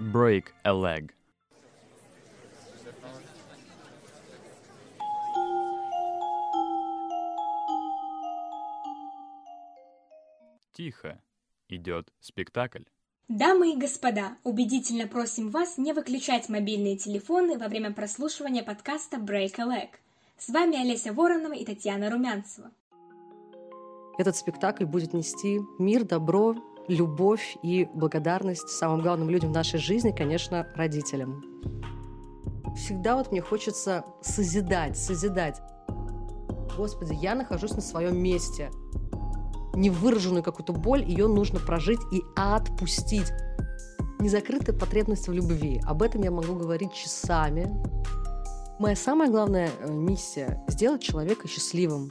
Break a leg. Тихо. Идет спектакль. Дамы и господа, убедительно просим вас не выключать мобильные телефоны во время прослушивания подкаста Break a Leg. С вами Олеся Воронова и Татьяна Румянцева. Этот спектакль будет нести мир, добро, любовь и благодарность самым главным людям в нашей жизни, конечно, родителям. Всегда вот мне хочется созидать. Господи, я нахожусь на своем месте. Невыраженную какую-то боль, ее нужно прожить и отпустить. Незакрытая потребность в любви. Об этом я могу говорить часами. Моя самая главная миссия – сделать человека счастливым.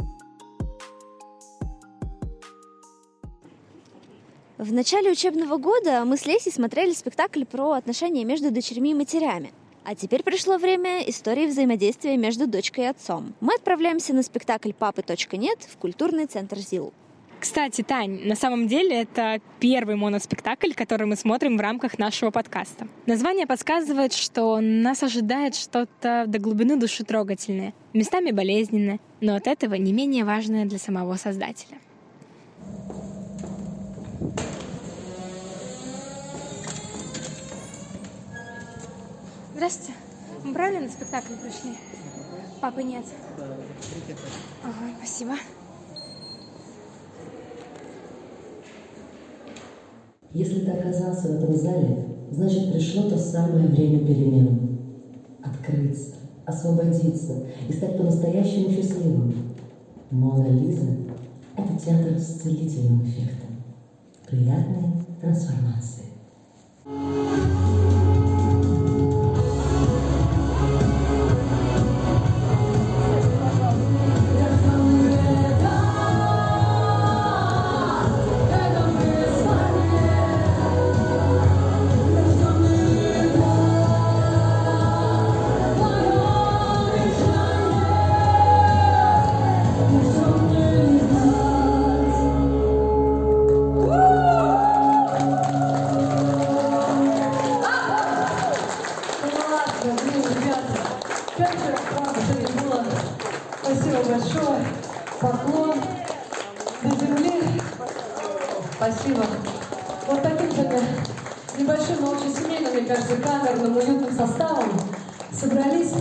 В начале учебного года мы с Лесей смотрели спектакль про отношения между дочерьми и матерями. А теперь пришло время истории взаимодействия между дочкой и отцом. Мы отправляемся на спектакль «Папы.NET» в культурный центр ЗИЛ. Кстати, Тань, на самом деле это первый моноспектакль, который мы смотрим в рамках нашего подкаста. Название подсказывает, что нас ожидает что-то до глубины души трогательное, местами болезненное, но от этого не менее важное для самого создателя. Здравствуйте. Мы правильно на спектакль пришли? Папы нет. Ага, спасибо. Если ты оказался в этом зале, значит, пришло то самое время перемен. Открыться, освободиться и стать по-настоящему счастливым. «Мона Лиза» — это театр с целительным эффектом. Приятной трансформации. Спасибо. Вот таким же небольшим, но очень семейным, мне кажется, камерным, уютным составом собрались,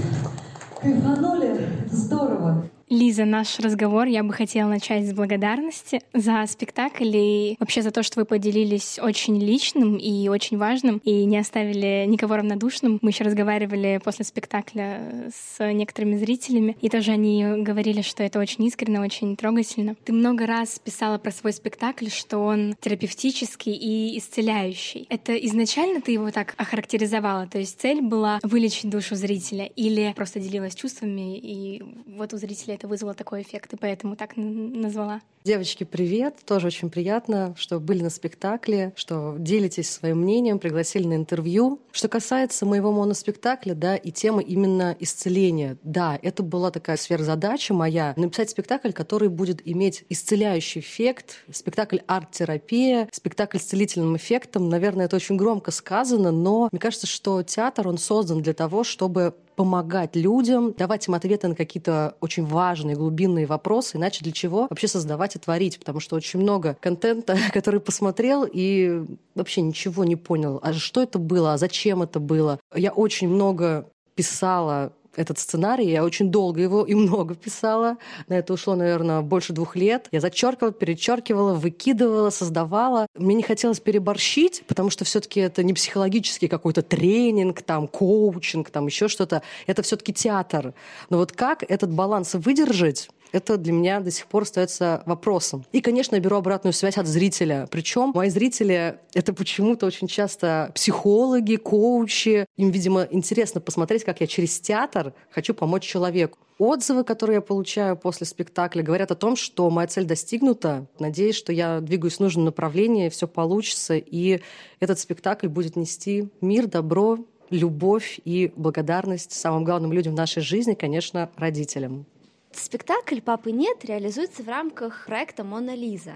кайфанули. Здорово. Лиза, наш разговор я бы хотела начать с благодарности за спектакль и вообще за то, что вы поделились очень личным и очень важным, и не оставили никого равнодушным. Мы еще разговаривали после спектакля с некоторыми зрителями, и тоже они говорили, что это очень искренне, очень трогательно. Ты много раз писала про свой спектакль, что он терапевтический и исцеляющий. Это изначально ты его так охарактеризовала? То есть цель была вылечить душу зрителя или просто делилась чувствами, и вот у зрителя это вызвало такой эффект, и поэтому так назвала. Девочки, привет! Тоже очень приятно, что были на спектакле, что делитесь своим мнением, пригласили на интервью. Что касается моего моноспектакля, да, и темы именно исцеления, да, это была такая сверхзадача моя — написать спектакль, который будет иметь исцеляющий эффект, спектакль арт-терапия, спектакль с целительным эффектом. Наверное, это очень громко сказано, но мне кажется, что театр, он создан для того, чтобы помогать людям, давать им ответы на какие-то очень важные, глубинные вопросы, иначе для чего вообще создавать и творить, потому что очень много контента, который посмотрел и вообще ничего не понял. А что это было? А зачем это было? Я очень много писала этот сценарий, я очень долго его и много писала. На это ушло, наверное, больше 2 лет. Я зачеркивала, перечеркивала, выкидывала, создавала. Мне не хотелось переборщить, потому что все-таки это не психологический какой-то тренинг, там, коучинг, там, еще что-то. Это все-таки театр. Но вот как этот баланс выдержать? Это для меня до сих пор остается вопросом. И, конечно, я беру обратную связь от зрителя. Причем мои зрители — это почему-то очень часто психологи, коучи. Им, видимо, интересно посмотреть, как я через театр хочу помочь человеку. Отзывы, которые я получаю после спектакля, говорят о том, что моя цель достигнута. Надеюсь, что я двигаюсь в нужном направлении, все получится, и этот спектакль будет нести мир, добро, любовь и благодарность самым главным людям в нашей жизни, конечно, родителям. Спектакль «Папы.NET» реализуется в рамках проекта «Мона Лиза».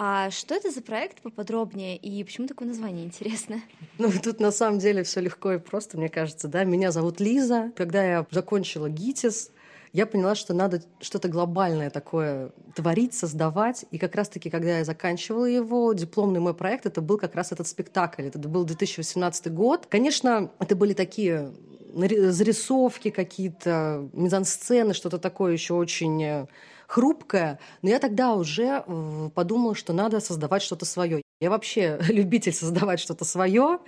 А что это за проект поподробнее и почему такое название интересно? Ну, тут на самом деле все легко и просто, мне кажется, да. Меня зовут Лиза. Когда я закончила ГИТИС, я поняла, что надо что-то глобальное такое творить, создавать. И как раз-таки, когда я заканчивала его, дипломный мой проект, это был как раз этот спектакль. Это был 2018 год. Конечно, это были такие зарисовки какие-то, мизансцены, что-то такое еще очень хрупкое. Но я тогда уже подумала, что надо создавать что-то свое. Я вообще любитель создавать что-то свое.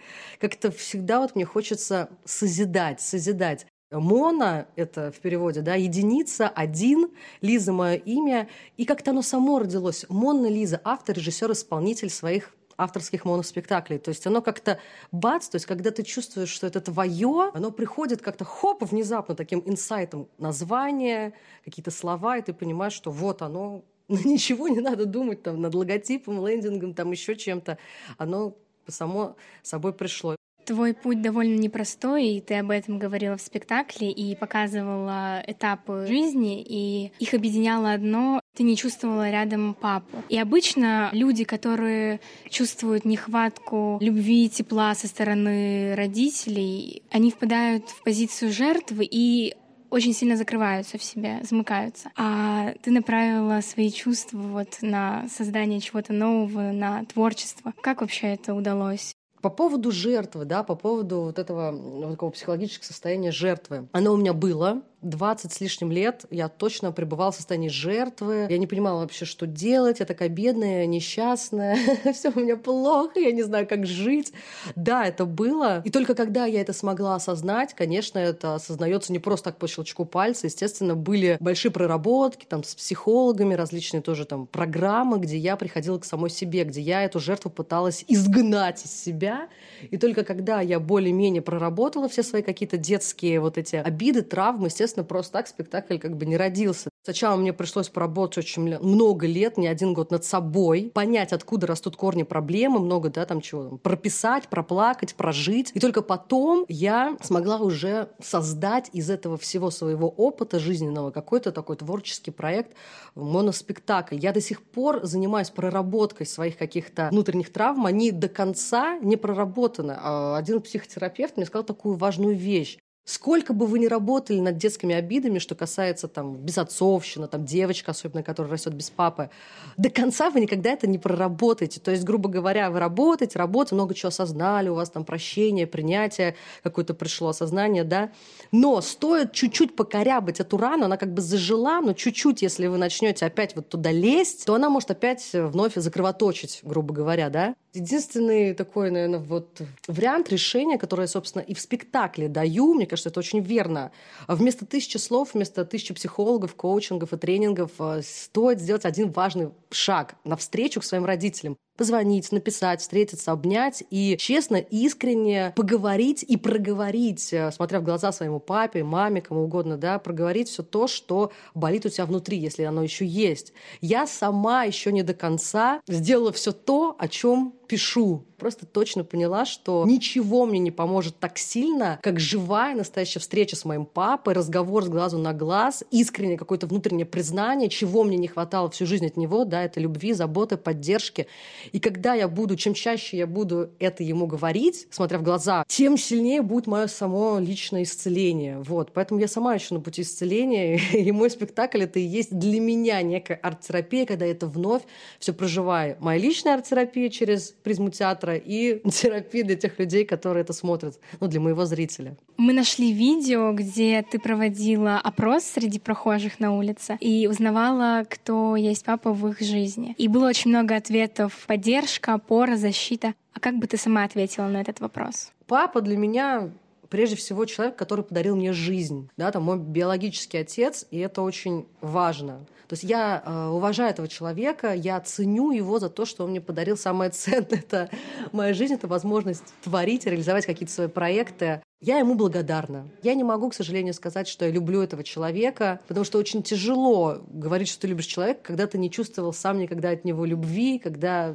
Как-то всегда вот мне хочется созидать. Мона — это в переводе, да, единица, один, Лиза — мое имя. И как-то оно само родилось. Мона Лиза — автор, режиссер, исполнитель своих авторских моноспектаклей. То есть оно как-то бац, то есть когда ты чувствуешь, что это твое, оно приходит как-то хоп, внезапно таким инсайтом название, какие-то слова, и ты понимаешь, что вот оно, ничего не надо думать там над логотипом, лендингом, там еще чем-то. Оно само собой пришло. Твой путь довольно непростой, и ты об этом говорила в спектакле и показывала этапы жизни, и их объединяло одно — ты не чувствовала рядом папу. И обычно люди, которые чувствуют нехватку любви, тепла со стороны родителей, они впадают в позицию жертвы и очень сильно закрываются в себе, замыкаются. А ты направила свои чувства вот на создание чего-то нового, на творчество. Как вообще это удалось? По поводу жертвы, да, по поводу вот этого вот такого психологического состояния жертвы. Оно у меня было. 20 с лишним лет я точно пребывала в состоянии жертвы. Я не понимала вообще, что делать. Я такая бедная, несчастная. Все у меня плохо, я не знаю, как жить. Да, это было. И только когда я это смогла осознать, конечно, это осознается не просто так по щелчку пальца. Естественно, были большие проработки там, с психологами, различные тоже там, программы, где я приходила к самой себе, где я эту жертву пыталась изгнать из себя. И только когда я более-менее проработала все свои какие-то детские вот эти обиды, травмы, естественно, просто так спектакль как бы не родился. Сначала мне пришлось поработать очень много лет, не один год над собой, понять, откуда растут корни проблемы, много, да, там чего, прописать, проплакать, прожить. И только потом я смогла уже создать из этого всего своего опыта жизненного какой-то такой творческий проект, моноспектакль. Я до сих пор занимаюсь проработкой своих каких-то внутренних травм, они до конца не проработаны. Один психотерапевт мне сказал такую важную вещь. Сколько бы вы ни работали над детскими обидами, что касается там безотцовщины, там девочка особенно, которая растет без папы, до конца вы никогда это не проработаете. То есть, грубо говоря, вы работаете, много чего осознали, у вас там прощение, принятие, какое-то пришло осознание, да. Но стоит чуть-чуть покорябать эту рану, она как бы зажила, но чуть-чуть, если вы начнете опять вот туда лезть, то она может опять вновь закровоточить, грубо говоря, да. Единственный такой, наверное, вот вариант решения, который я, собственно, и в спектакле даю, мне кажется, это очень верно. Вместо 1000 слов, вместо 1000 психологов, коучингов и тренингов стоит сделать один важный шаг навстречу к своим родителям. Позвонить, написать, встретиться, обнять и честно, искренне поговорить и проговорить, смотря в глаза своему папе, маме, кому угодно, да, проговорить все то, что болит у тебя внутри, если оно еще есть. Я сама еще не до конца сделала все то, о чем пишу. Просто точно поняла, что ничего мне не поможет так сильно, как живая настоящая встреча с моим папой, разговор с глазу на глаз, искреннее какое-то внутреннее признание, чего мне не хватало всю жизнь от него, да, это любви, заботы, поддержки. И когда я буду, чем чаще я буду это ему говорить, смотря в глаза, тем сильнее будет мое само личное исцеление. Вот. Поэтому я сама еще на пути исцеления, и мой спектакль — это и есть для меня некая арт-терапия, когда я это вновь все проживаю. Моя личная арт-терапия через призму театра и терапия для тех людей, которые это смотрят, ну, для моего зрителя. Мы нашли видео, где ты проводила опрос среди прохожих на улице и узнавала, кто есть папа в их жизни. И было очень много ответов: поддержка, опора, защита. А как бы ты сама ответила на этот вопрос? Папа для меня прежде всего человек, который подарил мне жизнь. Да, там мой биологический отец, и это очень важно. То есть я уважаю этого человека, я ценю его за то, что он мне подарил самое ценное. Это моя жизнь, это возможность творить, реализовать какие-то свои проекты. Я ему благодарна. Я не могу, к сожалению, сказать, что я люблю этого человека, потому что очень тяжело говорить, что ты любишь человека, когда ты не чувствовал сам никогда от него любви, когда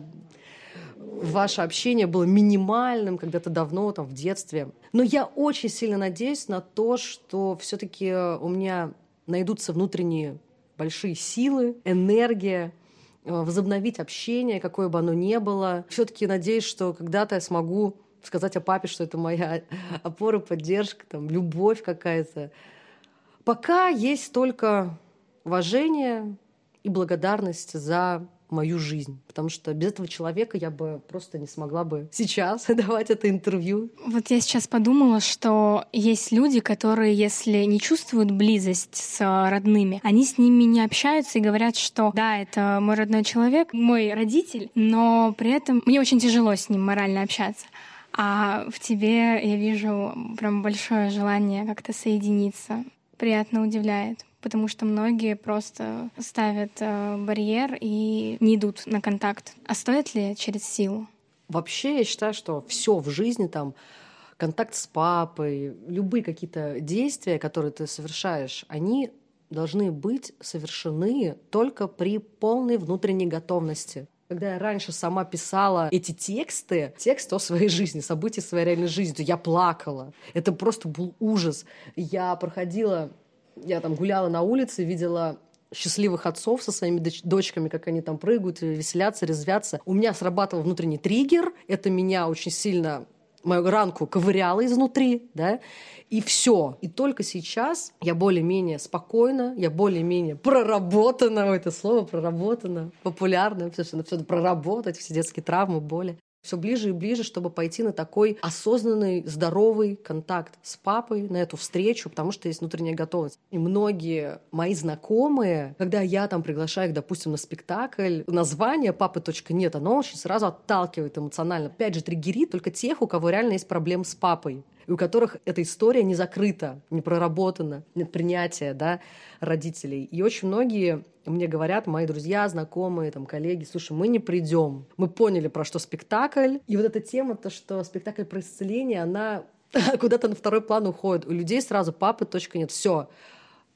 ваше общение было минимальным, когда-то давно, там, в детстве. Но я очень сильно надеюсь на то, что все-таки у меня найдутся внутренние большие силы, энергия, возобновить общение, какое бы оно ни было. Все-таки надеюсь, что когда-то я смогу сказать о папе, что это моя опора, поддержка, там, любовь какая-то. Пока есть только уважение и благодарность за мою жизнь, потому что без этого человека я бы просто не смогла бы сейчас давать это интервью. Вот я сейчас подумала, что есть люди, которые, если не чувствуют близость с родными, они с ними не общаются и говорят, что да, это мой родной человек, мой родитель, но при этом мне очень тяжело с ним морально общаться. А в тебе я вижу прям большое желание как-то соединиться. Приятно удивляет. Потому что многие просто ставят барьер и не идут на контакт. А стоит ли через силу? Вообще я считаю, что все в жизни, там, контакт с папой, любые какие-то действия, которые ты совершаешь, они должны быть совершены только при полной внутренней готовности. Когда я раньше сама писала эти тексты о своей жизни, события своей реальной жизни, то я плакала. Это просто был ужас. Я там гуляла на улице, видела счастливых отцов со своими дочками, как они там прыгают, веселятся, резвятся. У меня срабатывал внутренний триггер, это меня очень сильно, мою ранку ковыряло изнутри, да, и все. И только сейчас я более-менее спокойна, я более-менее проработана, это слово проработана, популярно, все проработать, все детские травмы, боли. Все ближе и ближе, чтобы пойти на такой осознанный, здоровый контакт с папой, на эту встречу, потому что есть внутренняя готовность. И многие мои знакомые, когда я там приглашаю их, допустим, на спектакль, название «Папы.нет», оно очень сразу отталкивает эмоционально. Опять же, триггерит только тех, у кого реально есть проблемы с папой, и у которых эта история не закрыта, не проработана, нет принятия, да, родителей. И очень многие мне говорят, мои друзья, знакомые, там, коллеги, слушай, мы не придем. Мы поняли, про что спектакль. И вот эта тема, то, что спектакль про исцеление, она куда-то на второй план уходит. У людей сразу «Папы.нет». Все.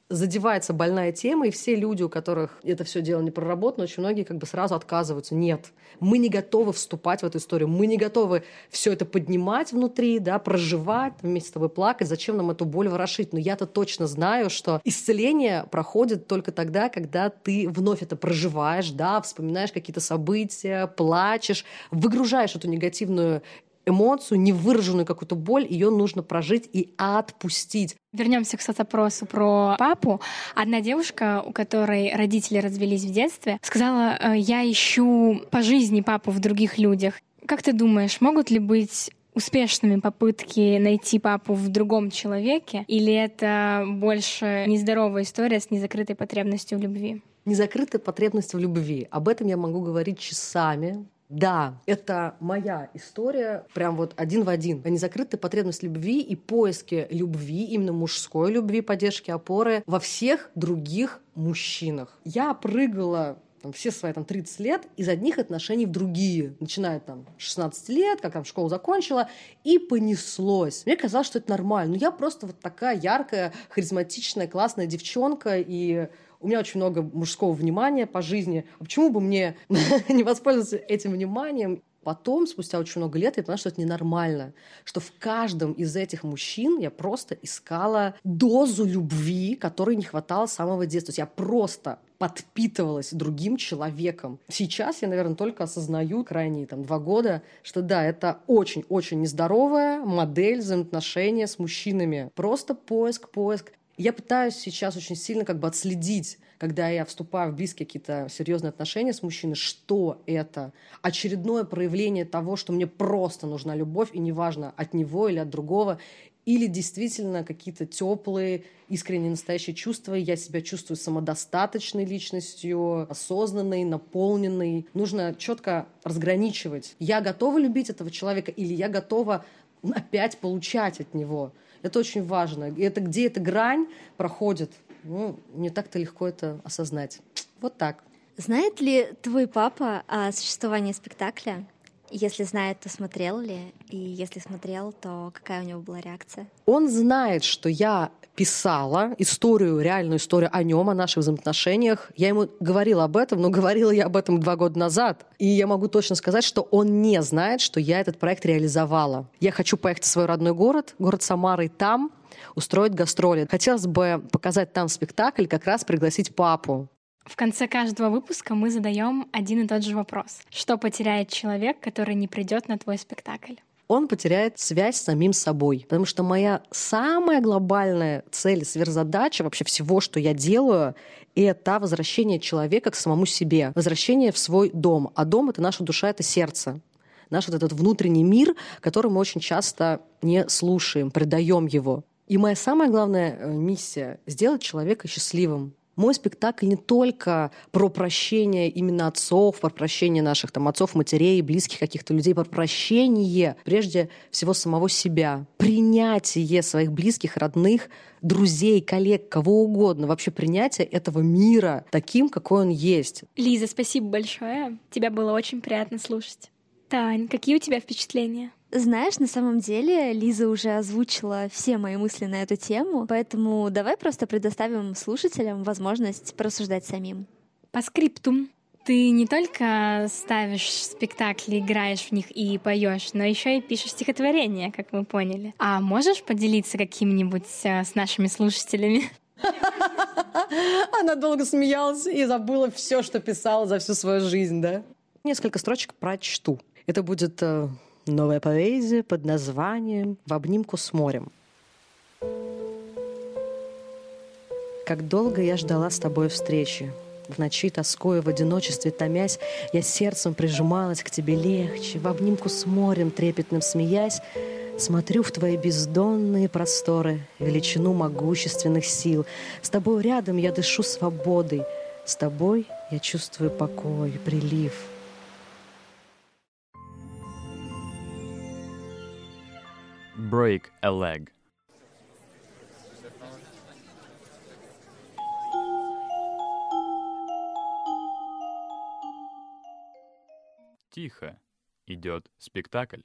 Задевается больная тема, и все люди, у которых это все дело не проработано, очень многие как бы сразу отказываются. Нет, мы не готовы вступать в эту историю, мы не готовы все это поднимать внутри, да, проживать, вместе с тобой плакать. Зачем нам эту боль ворошить? Но я-то точно знаю, что исцеление проходит только тогда, когда ты вновь это проживаешь, да, вспоминаешь какие-то события, плачешь, выгружаешь эту негативную эмоцию, невыраженную какую-то боль, ее нужно прожить и отпустить. Вернемся к соцопросу про папу. Одна девушка, у которой родители развелись в детстве, сказала: «Я ищу по жизни папу в других людях». Как ты думаешь, могут ли быть успешными попытки найти папу в другом человеке, или это больше нездоровая история с незакрытой потребностью в любви? Незакрытая потребность в любви. Об этом я могу говорить часами. Да, это моя история, прям вот один в один. Незакрытая потребность любви и поиски любви, именно мужской любви, поддержки, опоры во всех других мужчинах. Я прыгала все свои 30 лет из одних отношений в другие. Начиная там 16 лет, как там школу закончила, и понеслось. Мне казалось, что это нормально. Но я просто вот такая яркая, харизматичная, классная девчонка, и у меня очень много мужского внимания по жизни. А почему бы мне не воспользоваться этим вниманием? Потом, спустя очень много лет, я поняла, что это ненормально. Что в каждом из этих мужчин я просто искала дозу любви, которой не хватало с самого детства. То есть я просто подпитывалась другим человеком. Сейчас я, наверное, только осознаю крайние 2 года, что да, это очень-очень нездоровая модель взаимоотношения с мужчинами. Просто поиск. Я пытаюсь сейчас очень сильно как бы отследить, когда я вступаю в близкие какие-то серьезные отношения с мужчиной, что это очередное проявление того, что мне просто нужна любовь, и неважно, от него или от другого, или действительно какие-то теплые, искренне настоящие чувства. Я себя чувствую самодостаточной личностью, осознанной, наполненной. Нужно четко разграничивать. Я готова любить этого человека, или я готова опять получать от него. Это очень важно. И это где эта грань проходит, не так-то легко это осознать. Вот так. Знает ли твой папа о существовании спектакля? Если знает, то смотрел ли? И если смотрел, то какая у него была реакция? Он знает, что я писала реальную историю о нем, о наших взаимоотношениях. Я ему говорила об этом, но говорила я об этом 2 года назад. И я могу точно сказать, что он не знает, что я этот проект реализовала. Я хочу поехать в свой родной город Самара, и там устроить гастроли. Хотелось бы показать там спектакль, как раз пригласить папу. В конце каждого выпуска мы задаем один и тот же вопрос. Что потеряет человек, который не придет на твой спектакль? Он потеряет связь с самим собой. Потому что моя самая глобальная цель, сверхзадача вообще всего, что я делаю, это возвращение человека к самому себе, возвращение в свой дом. А дом — это наша душа, это сердце. Наш вот этот внутренний мир, который мы очень часто не слушаем, предаем его. И моя самая главная миссия — сделать человека счастливым. Мой спектакль не только про прощение именно отцов, про прощение наших там, отцов, матерей, близких каких-то людей, про прощение прежде всего самого себя, принятие своих близких, родных, друзей, коллег, кого угодно, вообще принятие этого мира таким, какой он есть. Лиза, спасибо большое. Тебя было очень приятно слушать. Тань, какие у тебя впечатления? Знаешь, на самом деле Лиза уже озвучила все мои мысли на эту тему, поэтому давай просто предоставим слушателям возможность порассуждать самим. По скриптум. Ты не только ставишь спектакли, играешь в них и поешь, но еще и пишешь стихотворения, как мы поняли. А можешь поделиться каким-нибудь с нашими слушателями? Она долго смеялась и забыла все, что писала за всю свою жизнь, да? Несколько строчек прочту. Это будет... Новая поэзия под названием «В обнимку с морем». Как долго я ждала с тобой встречи. В ночи, тоскуя, в одиночестве томясь, я сердцем прижималась к тебе легче. В обнимку с морем, трепетным смеясь, смотрю в твои бездонные просторы, величину могущественных сил. С тобой рядом я дышу свободой, с тобой я чувствую покой, прилив. Break a leg. Тихо идет спектакль.